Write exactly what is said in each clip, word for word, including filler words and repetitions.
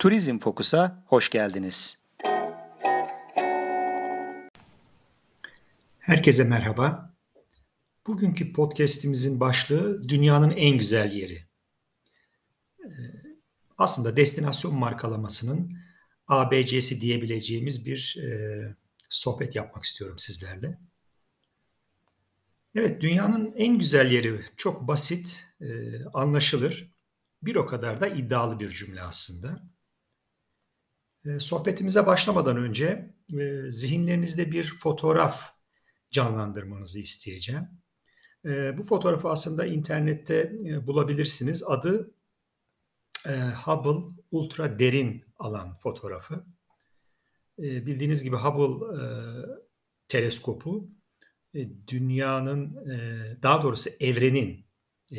Turizm Fokus'a hoş geldiniz. Herkese merhaba. Bugünkü podcast'imizin başlığı dünyanın en güzel yeri. Aslında destinasyon markalamasının A B C'si diyebileceğimiz bir e, sohbet yapmak istiyorum sizlerle. Evet, dünyanın en güzel yeri çok basit, e, anlaşılır. Bir o kadar da iddialı bir cümle aslında. E, sohbetimize başlamadan önce e, zihinlerinizde bir fotoğraf canlandırmanızı isteyeceğim. E, bu fotoğrafı aslında internette e, bulabilirsiniz. Adı e, Hubble Ultra Derin Alan fotoğrafı. E, bildiğiniz gibi Hubble e, teleskopu e, dünyanın, e, daha doğrusu evrenin e,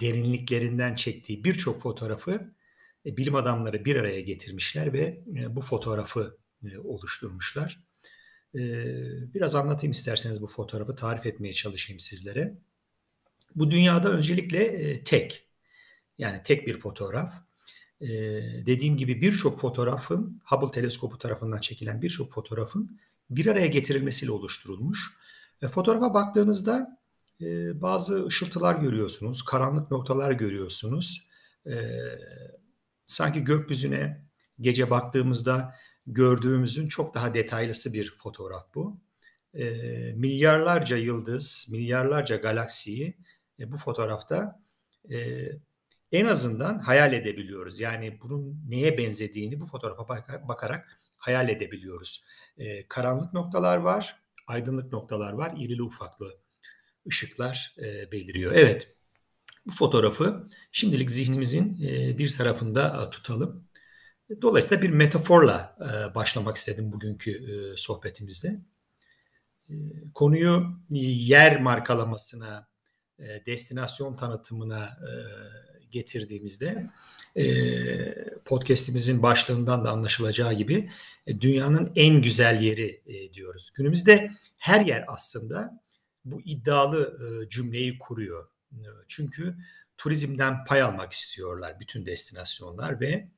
derinliklerinden çektiği birçok fotoğrafı e, bilim adamları bir araya getirmişler ve e, bu fotoğrafı e, oluşturmuşlar. E, biraz anlatayım isterseniz bu fotoğrafı, tarif etmeye çalışayım sizlere. Bu dünyada öncelikle e, tek, yani tek bir fotoğraf. Ee, dediğim gibi birçok fotoğrafın, Hubble teleskobu tarafından çekilen birçok fotoğrafın bir araya getirilmesiyle oluşturulmuş. E, fotoğrafa baktığınızda e, bazı ışıltılar görüyorsunuz, karanlık noktalar görüyorsunuz. E, sanki gökyüzüne gece baktığımızda gördüğümüzün çok daha detaylısı bir fotoğraf bu. E, milyarlarca yıldız, milyarlarca galaksiyi e, bu fotoğrafta görüyoruz. E, En azından hayal edebiliyoruz. Yani bunun neye benzediğini bu fotoğrafa bakarak hayal edebiliyoruz. Ee, karanlık noktalar var, aydınlık noktalar var, irili ufaklı ışıklar e, beliriyor. Evet, bu fotoğrafı şimdilik zihnimizin e, bir tarafında tutalım. Dolayısıyla bir metaforla e, başlamak istedim bugünkü e, sohbetimizde. E, konuyu yer markalamasına, e, destinasyon tanıtımına e, getirdiğimizde podcast'imizin başlığından da anlaşılacağı gibi dünyanın en güzel yeri diyoruz. Günümüzde her yer aslında bu iddialı cümleyi kuruyor. Çünkü turizmden pay almak istiyorlar bütün destinasyonlar ve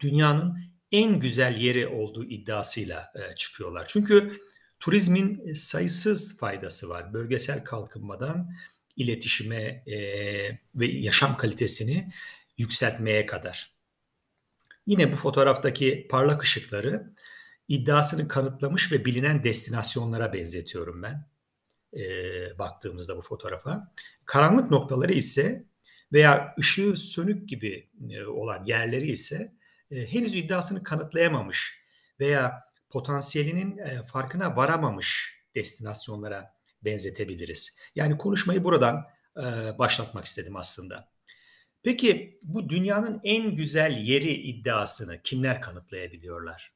dünyanın en güzel yeri olduğu iddiasıyla çıkıyorlar. Çünkü turizmin sayısız faydası var. Bölgesel kalkınmadan iletişime e, ve yaşam kalitesini yükseltmeye kadar. Yine bu fotoğraftaki parlak ışıkları iddiasını kanıtlamış ve bilinen destinasyonlara benzetiyorum ben e, baktığımızda bu fotoğrafa. Karanlık noktaları ise veya ışığı sönük gibi e, olan yerleri ise e, henüz iddiasını kanıtlayamamış veya potansiyelinin e, farkına varamamış destinasyonlara benzetebiliriz. Yani konuşmayı buradan e, başlatmak istedim aslında. Peki bu dünyanın en güzel yeri iddiasını kimler kanıtlayabiliyorlar?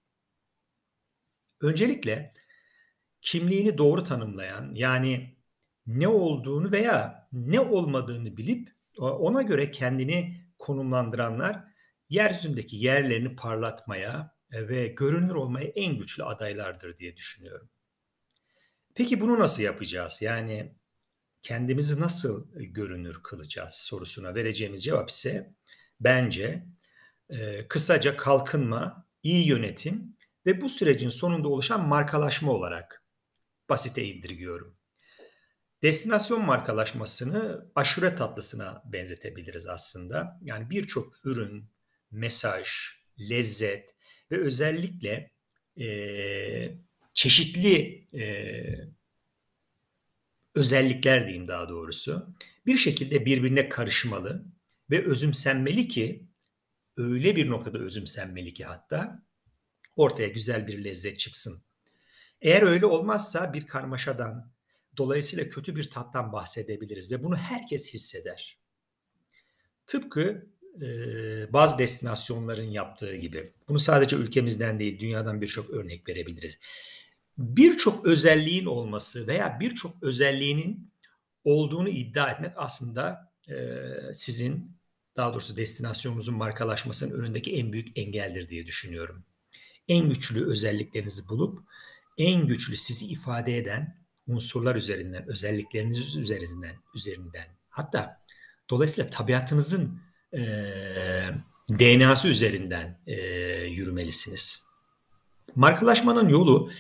Öncelikle kimliğini doğru tanımlayan, yani ne olduğunu veya ne olmadığını bilip ona göre kendini konumlandıranlar yeryüzündeki yerlerini parlatmaya ve görünür olmaya en güçlü adaylardır diye düşünüyorum. Peki bunu nasıl yapacağız? Yani kendimizi nasıl görünür kılacağız sorusuna vereceğimiz cevap ise bence e, kısaca kalkınma, iyi yönetim ve bu sürecin sonunda oluşan markalaşma olarak basite indirgiyorum. Destinasyon markalaşmasını aşure tatlısına benzetebiliriz aslında. Yani birçok ürün, mesaj, lezzet ve özellikle E, çeşitli e, özellikler diyeyim daha doğrusu, bir şekilde birbirine karışmalı ve özümsenmeli ki, öyle bir noktada özümsenmeli ki hatta ortaya güzel bir lezzet çıksın. Eğer öyle olmazsa bir karmaşadan, dolayısıyla kötü bir tattan bahsedebiliriz ve bunu herkes hisseder. Tıpkı e, bazı destinasyonların yaptığı gibi. Bunu sadece ülkemizden değil, dünyadan birçok örnek verebiliriz. Birçok özelliğin olması veya birçok özelliğinin olduğunu iddia etmek aslında sizin, daha doğrusu destinasyonunuzun markalaşmasının önündeki en büyük engeldir diye düşünüyorum. En güçlü özelliklerinizi bulup en güçlü sizi ifade eden unsurlar üzerinden, özellikleriniz üzerinden, üzerinden hatta dolayısıyla tabiatınızın e, D N A'sı üzerinden e, yürümelisiniz. Markalaşmanın yolu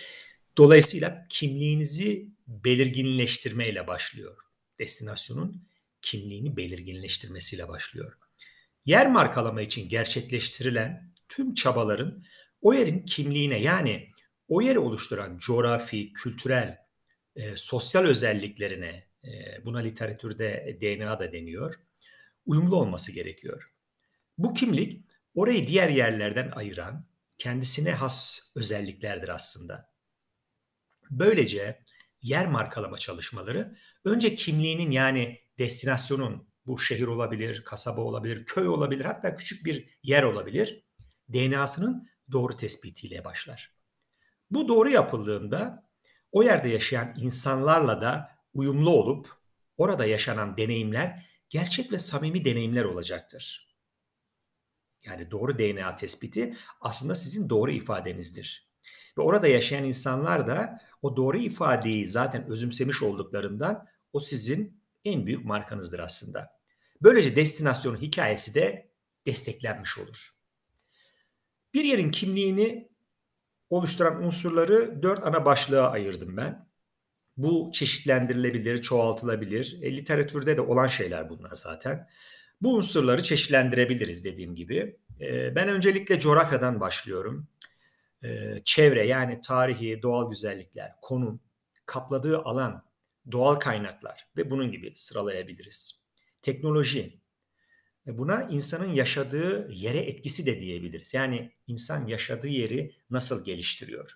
dolayısıyla kimliğinizi belirginleştirmeyle başlıyor. Destinasyonun kimliğini belirginleştirmesiyle başlıyor. Yer markalama için gerçekleştirilen tüm çabaların o yerin kimliğine, yani o yeri oluşturan coğrafi, kültürel, e, sosyal özelliklerine, e, buna literatürde D N A da deniyor, uyumlu olması gerekiyor. Bu kimlik orayı diğer yerlerden ayıran kendisine has özelliklerdir aslında. Böylece yer markalama çalışmaları önce kimliğinin, yani destinasyonun, bu şehir olabilir, kasaba olabilir, köy olabilir, hatta küçük bir yer olabilir, D N A'sının doğru tespitiyle başlar. Bu doğru yapıldığında o yerde yaşayan insanlarla da uyumlu olup orada yaşanan deneyimler gerçek ve samimi deneyimler olacaktır. Yani doğru D N A tespiti aslında sizin doğru ifadenizdir. Ve orada yaşayan insanlar da o doğru ifadeyi zaten özümsemiş olduklarından o sizin en büyük markanızdır aslında. Böylece destinasyonun hikayesi de desteklenmiş olur. Bir yerin kimliğini oluşturan unsurları dört ana başlığa ayırdım ben. Bu çeşitlendirilebilir, çoğaltılabilir. E, literatürde de olan şeyler bunlar zaten. Bu unsurları çeşitlendirebiliriz dediğim gibi. E, ben öncelikle coğrafyadan başlıyorum. E, çevre, yani tarihi, doğal güzellikler, konum, kapladığı alan, doğal kaynaklar ve bunun gibi sıralayabiliriz. Teknoloji. Buna insanın yaşadığı yere etkisi de diyebiliriz. Yani insan yaşadığı yeri nasıl geliştiriyor?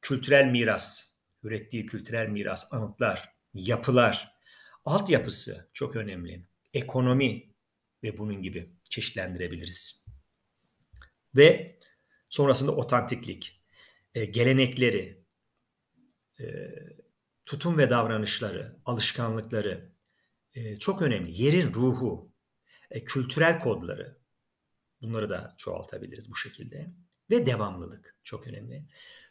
Kültürel miras, ürettiği kültürel miras, anıtlar, yapılar, altyapısı çok önemli. Ekonomi ve bunun gibi çeşitlendirebiliriz. Ve sonrasında otantiklik, gelenekleri, tutum ve davranışları, alışkanlıkları çok önemli. Yerin ruhu. E, kültürel kodları, bunları da çoğaltabiliriz bu şekilde. Ve devamlılık çok önemli.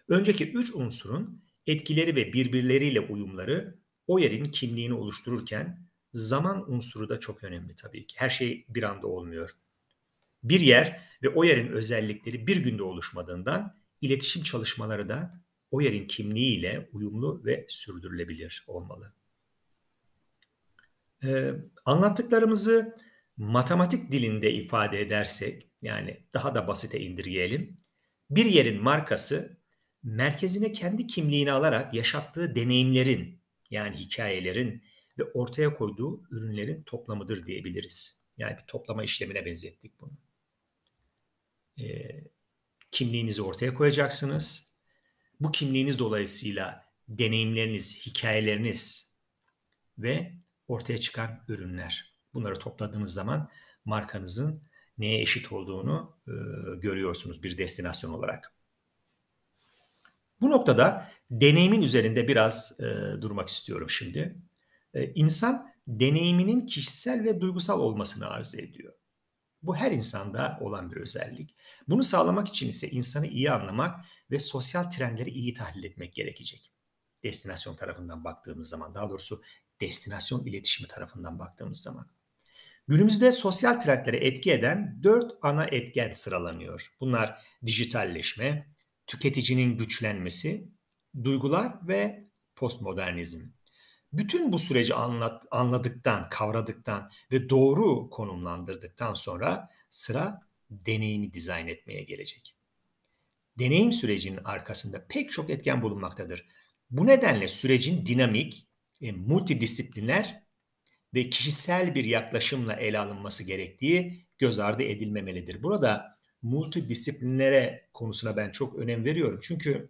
Önceki üç unsurun etkileri ve birbirleriyle uyumları o yerin kimliğini oluştururken zaman unsuru da çok önemli tabii ki. Her şey bir anda olmuyor. Bir yer ve o yerin özellikleri bir günde oluşmadığından iletişim çalışmaları da o yerin kimliğiyle uyumlu ve sürdürülebilir olmalı. E, anlattıklarımızı matematik dilinde ifade edersek, yani daha da basite indirgeyelim, bir yerin markası merkezine kendi kimliğini alarak yaşattığı deneyimlerin, yani hikayelerin ve ortaya koyduğu ürünlerin toplamıdır diyebiliriz. Yani bir toplama işlemine benzettik bunu. E, kimliğinizi ortaya koyacaksınız. Bu kimliğiniz dolayısıyla deneyimleriniz, hikayeleriniz ve ortaya çıkan ürünler. Bunları topladığınız zaman markanızın neye eşit olduğunu e, görüyorsunuz bir destinasyon olarak. Bu noktada deneyimin üzerinde biraz e, durmak istiyorum şimdi. E, insan deneyiminin kişisel ve duygusal olmasını arzu ediyor. Bu her insanda olan bir özellik. Bunu sağlamak için ise insanı iyi anlamak ve sosyal trendleri iyi tahlil etmek gerekecek. Destinasyon tarafından baktığımız zaman, daha doğrusu destinasyon iletişimi tarafından baktığımız zaman. Günümüzde sosyal trendlere etki eden dört ana etken sıralanıyor. Bunlar dijitalleşme, tüketicinin güçlenmesi, duygular ve postmodernizm. Bütün bu süreci anlat, anladıktan, kavradıktan ve doğru konumlandırdıktan sonra sıra deneyimi dizayn etmeye gelecek. Deneyim sürecinin arkasında pek çok etken bulunmaktadır. Bu nedenle sürecin dinamik, e, multidisipliner ve kişisel bir yaklaşımla ele alınması gerektiği göz ardı edilmemelidir. Burada multidisiplinere konusuna ben çok önem veriyorum. Çünkü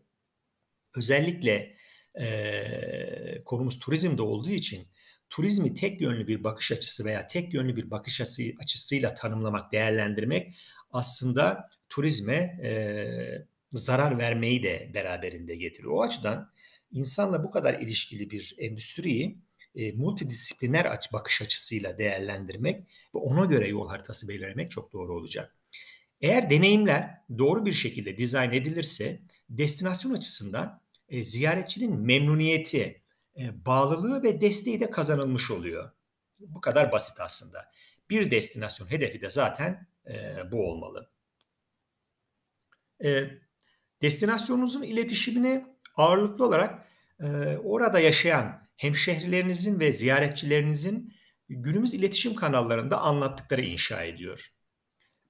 özellikle e, konumuz turizmde olduğu için turizmi tek yönlü bir bakış açısı veya tek yönlü bir bakış açısı, açısıyla tanımlamak, değerlendirmek aslında turizme e, zarar vermeyi de beraberinde getiriyor. O açıdan insanla bu kadar ilişkili bir endüstriyi E, multidisipliner aç, bakış açısıyla değerlendirmek ve ona göre yol haritası belirlemek çok doğru olacak. Eğer deneyimler doğru bir şekilde dizayn edilirse destinasyon açısından e, ziyaretçinin memnuniyeti, e, bağlılığı ve desteği de kazanılmış oluyor. Bu kadar basit aslında. Bir destinasyon hedefi de zaten e, e, bu olmalı. E, destinasyonunuzun iletişimini ağırlıklı olarak e, orada yaşayan hemşehrilerinizin ve ziyaretçilerinizin günümüz iletişim kanallarında anlattıkları inşa ediyor.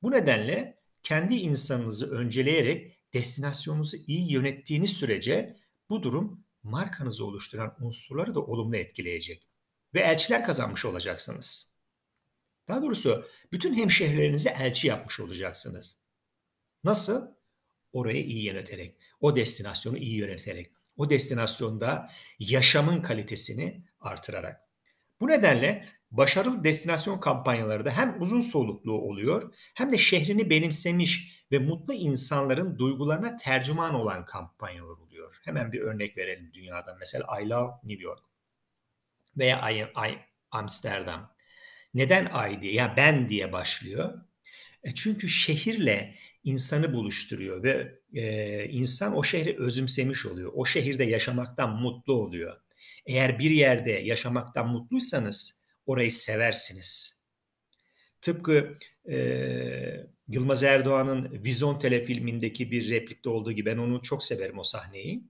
Bu nedenle kendi insanınızı önceleyerek destinasyonunuzu iyi yönettiğiniz sürece bu durum markanızı oluşturan unsurları da olumlu etkileyecek ve elçiler kazanmış olacaksınız. Daha doğrusu bütün hemşehrilerinizi elçi yapmış olacaksınız. Nasıl? Orayı iyi yöneterek, o destinasyonu iyi yöneterek, o destinasyonda yaşamın kalitesini artırarak. Bu nedenle başarılı destinasyon kampanyaları da hem uzun soluklu oluyor hem de şehrini benimsemiş ve mutlu insanların duygularına tercüman olan kampanyalar oluyor. Hemen bir örnek verelim dünyadan. Mesela I love New York veya I am Amsterdam. Neden I diye? Ya ben diye başlıyor. E çünkü şehirle insanı buluşturuyor ve e, insan o şehri özümsemiş oluyor. O şehirde yaşamaktan mutlu oluyor. Eğer bir yerde yaşamaktan mutluysanız orayı seversiniz. Tıpkı e, Yılmaz Erdoğan'ın Vizontele filmindeki bir replikte olduğu gibi, ben onu çok severim o sahneyi.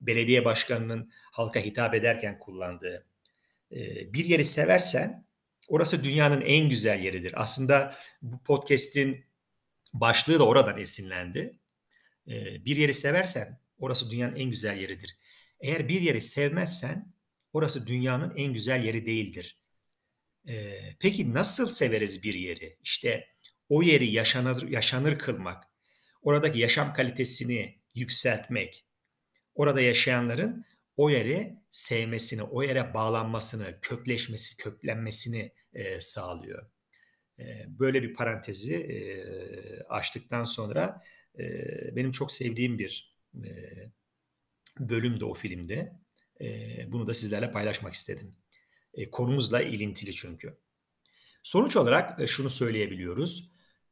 Belediye başkanının halka hitap ederken kullandığı. E, bir yeri seversen orası dünyanın en güzel yeridir. Aslında bu podcast'in başlığı da oradan esinlendi. E, bir yeri seversen orası dünyanın en güzel yeridir. Eğer bir yeri sevmezsen orası dünyanın en güzel yeri değildir. Ee, peki nasıl severiz bir yeri? İşte o yeri yaşanır, yaşanır kılmak, oradaki yaşam kalitesini yükseltmek, orada yaşayanların o yeri sevmesini, o yere bağlanmasını, kökleşmesi, köklenmesini e, sağlıyor. E, böyle bir parantezi e, açtıktan sonra e, benim çok sevdiğim bir e, bölüm de o filmde. Bunu da sizlerle paylaşmak istedim. Konumuzla ilintili çünkü. Sonuç olarak şunu söyleyebiliyoruz.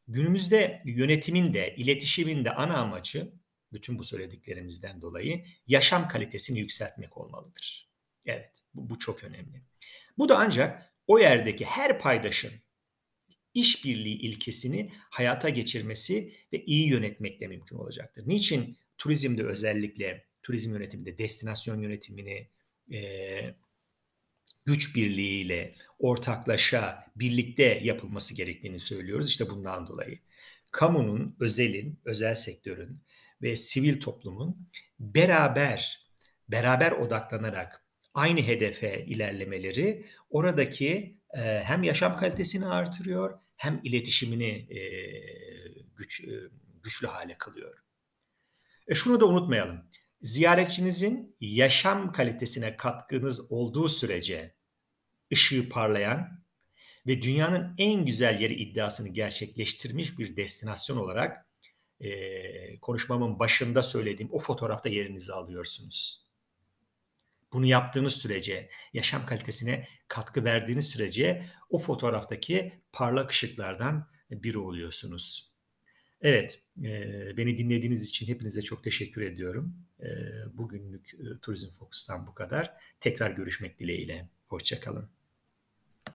Günümüzde yönetimin de iletişimin de ana amacı, bütün bu söylediklerimizden dolayı, yaşam kalitesini yükseltmek olmalıdır. Evet, bu, bu çok önemli. Bu da ancak o yerdeki her paydaşın işbirliği ilkesini hayata geçirmesi ve iyi yönetmekle mümkün olacaktır. Niçin turizmde, özellikle turizm yönetiminde destinasyon yönetimini e, güç birliğiyle, ortaklaşa, birlikte yapılması gerektiğini söylüyoruz? İşte bundan dolayı. Kamunun, özelin, özel sektörün ve sivil toplumun beraber, beraber odaklanarak aynı hedefe ilerlemeleri oradaki e, hem yaşam kalitesini artırıyor hem iletişimini e, güç, e, güçlü hale kılıyor. E, şunu da unutmayalım. Ziyaretçinizin yaşam kalitesine katkınız olduğu sürece ışığı parlayan ve dünyanın en güzel yeri iddiasını gerçekleştirmiş bir destinasyon olarak e, konuşmamın başında söylediğim o fotoğrafta yerinizi alıyorsunuz. Bunu yaptığınız sürece, yaşam kalitesine katkı verdiğiniz sürece o fotoğraftaki parlak ışıklardan biri oluyorsunuz. Evet, beni dinlediğiniz için hepinize çok teşekkür ediyorum. Bugünlük Turizm Fokus'tan bu kadar. Tekrar görüşmek dileğiyle. Hoşça kalın.